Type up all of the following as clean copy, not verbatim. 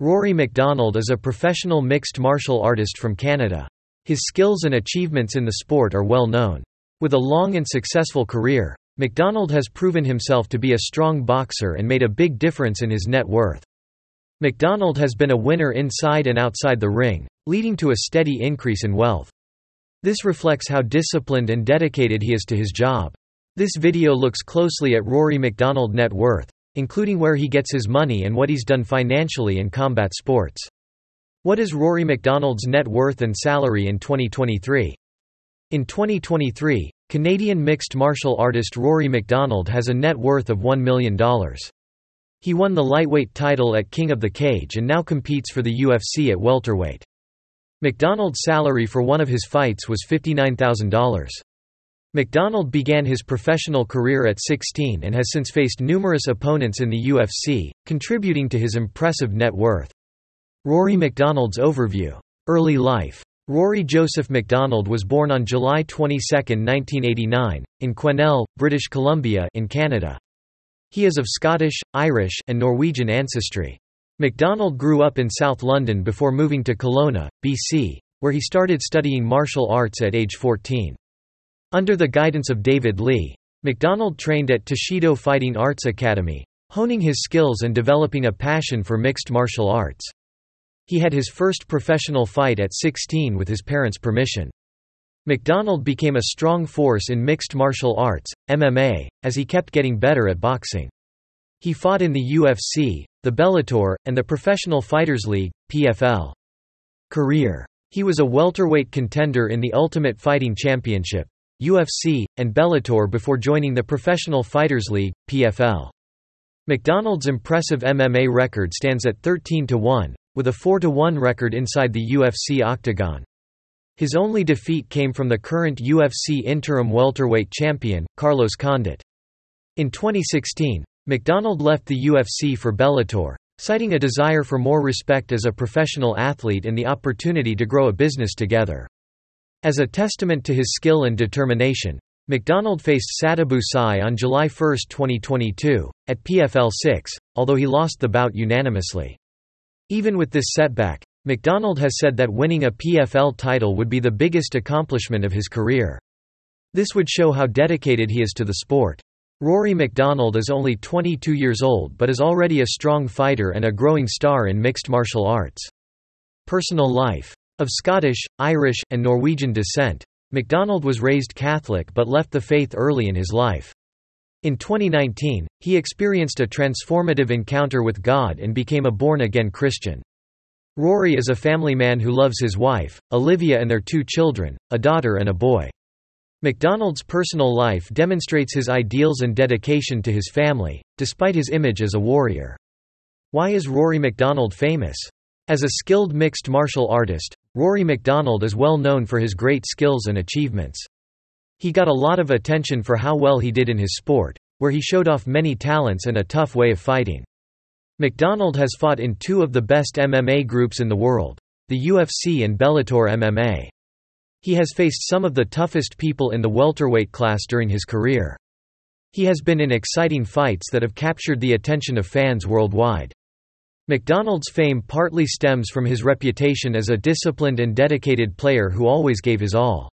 Rory MacDonald is a professional mixed martial artist from Canada. His skills and achievements in the sport are well known. With a long and successful career, MacDonald has proven himself to be a strong boxer and made a big difference in his net worth. MacDonald has been a winner inside and outside the ring, leading to a steady increase in wealth. This reflects how disciplined and dedicated he is to his job. This video looks closely at Rory MacDonald net worth, including where he gets his money and what he's done financially in combat sports. What is Rory MacDonald's net worth and salary in 2023? In 2023, Canadian mixed martial artist Rory MacDonald has a net worth of $1 million. He won the lightweight title at King of the Cage and now competes for the UFC at welterweight. MacDonald's salary for one of his fights was $59,000. MacDonald began his professional career at 16 and has since faced numerous opponents in the UFC, contributing to his impressive net worth. Rory MacDonald's overview. Early life. Rory Joseph MacDonald was born on July 22, 1989, in Quesnel, British Columbia, in Canada. He is of Scottish, Irish, and Norwegian ancestry. MacDonald grew up in South London before moving to Kelowna, BC, where he started studying martial arts at age 14. Under the guidance of David Lee, MacDonald trained at Toshido Fighting Arts Academy, honing his skills and developing a passion for mixed martial arts. He had his first professional fight at 16 with his parents' permission. MacDonald became a strong force in mixed martial arts, MMA, as he kept getting better at boxing. He fought in the UFC, the Bellator, and the Professional Fighters League, PFL. Career. He was a welterweight contender in the Ultimate Fighting Championship, UFC, and Bellator before joining the Professional Fighters League, PFL. MacDonald's impressive MMA record stands at 13-1, with a 4-1 record inside the UFC octagon. His only defeat came from the current UFC interim welterweight champion, Carlos Condit. In 2016, MacDonald left the UFC for Bellator, citing a desire for more respect as a professional athlete and the opportunity to grow a business together. As a testament to his skill and determination, MacDonald faced Satabu Sai on July 1, 2022, at PFL 6, although he lost the bout unanimously. Even with this setback, MacDonald has said that winning a PFL title would be the biggest accomplishment of his career. This would show how dedicated he is to the sport. Rory MacDonald is only 22 years old but is already a strong fighter and a growing star in mixed martial arts. Personal life. Of Scottish, Irish, and Norwegian descent, MacDonald was raised Catholic but left the faith early in his life. In 2019, he experienced a transformative encounter with God and became a born-again Christian. Rory is a family man who loves his wife, Olivia, and their two children, a daughter and a boy. MacDonald's personal life demonstrates his ideals and dedication to his family, despite his image as a warrior. Why is Rory MacDonald famous? As a skilled mixed martial artist, Rory MacDonald is well known for his great skills and achievements. He got a lot of attention for how well he did in his sport, where he showed off many talents and a tough way of fighting. MacDonald has fought in two of the best MMA groups in the world, the UFC and Bellator MMA. He has faced some of the toughest people in the welterweight class during his career. He has been in exciting fights that have captured the attention of fans worldwide. MacDonald's fame partly stems from his reputation as a disciplined and dedicated player who always gave his all.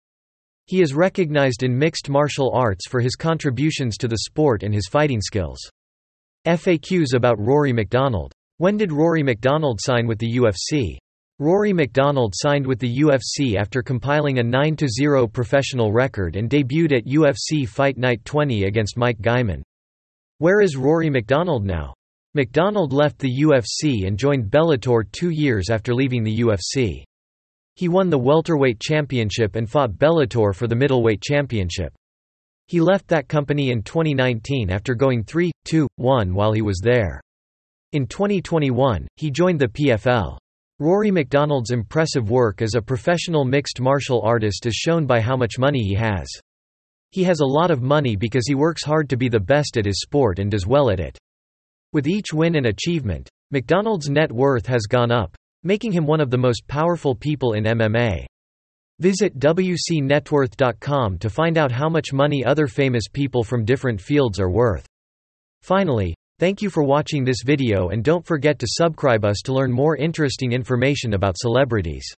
He is recognized in mixed martial arts for his contributions to the sport and his fighting skills. FAQs about Rory MacDonald. When did Rory MacDonald sign with the UFC? Rory MacDonald signed with the UFC after compiling a 9-0 professional record and debuted at UFC Fight Night 20 against Mike Gaiman. Where is Rory MacDonald now? MacDonald left the UFC and joined Bellator 2 years after leaving the UFC. He won the welterweight championship and fought Bellator for the middleweight championship. He left that company in 2019 after going 3-2-1 while he was there. In 2021, he joined the PFL. Rory MacDonald's impressive work as a professional mixed martial artist is shown by how much money he has. He has a lot of money because he works hard to be the best at his sport and does well at it. With each win and achievement, MacDonald's net worth has gone up, making him one of the most powerful people in MMA. Visit wcnetworth.com to find out how much money other famous people from different fields are worth. Finally, Thank you for watching this video and don't forget to subscribe us to learn more interesting information about celebrities.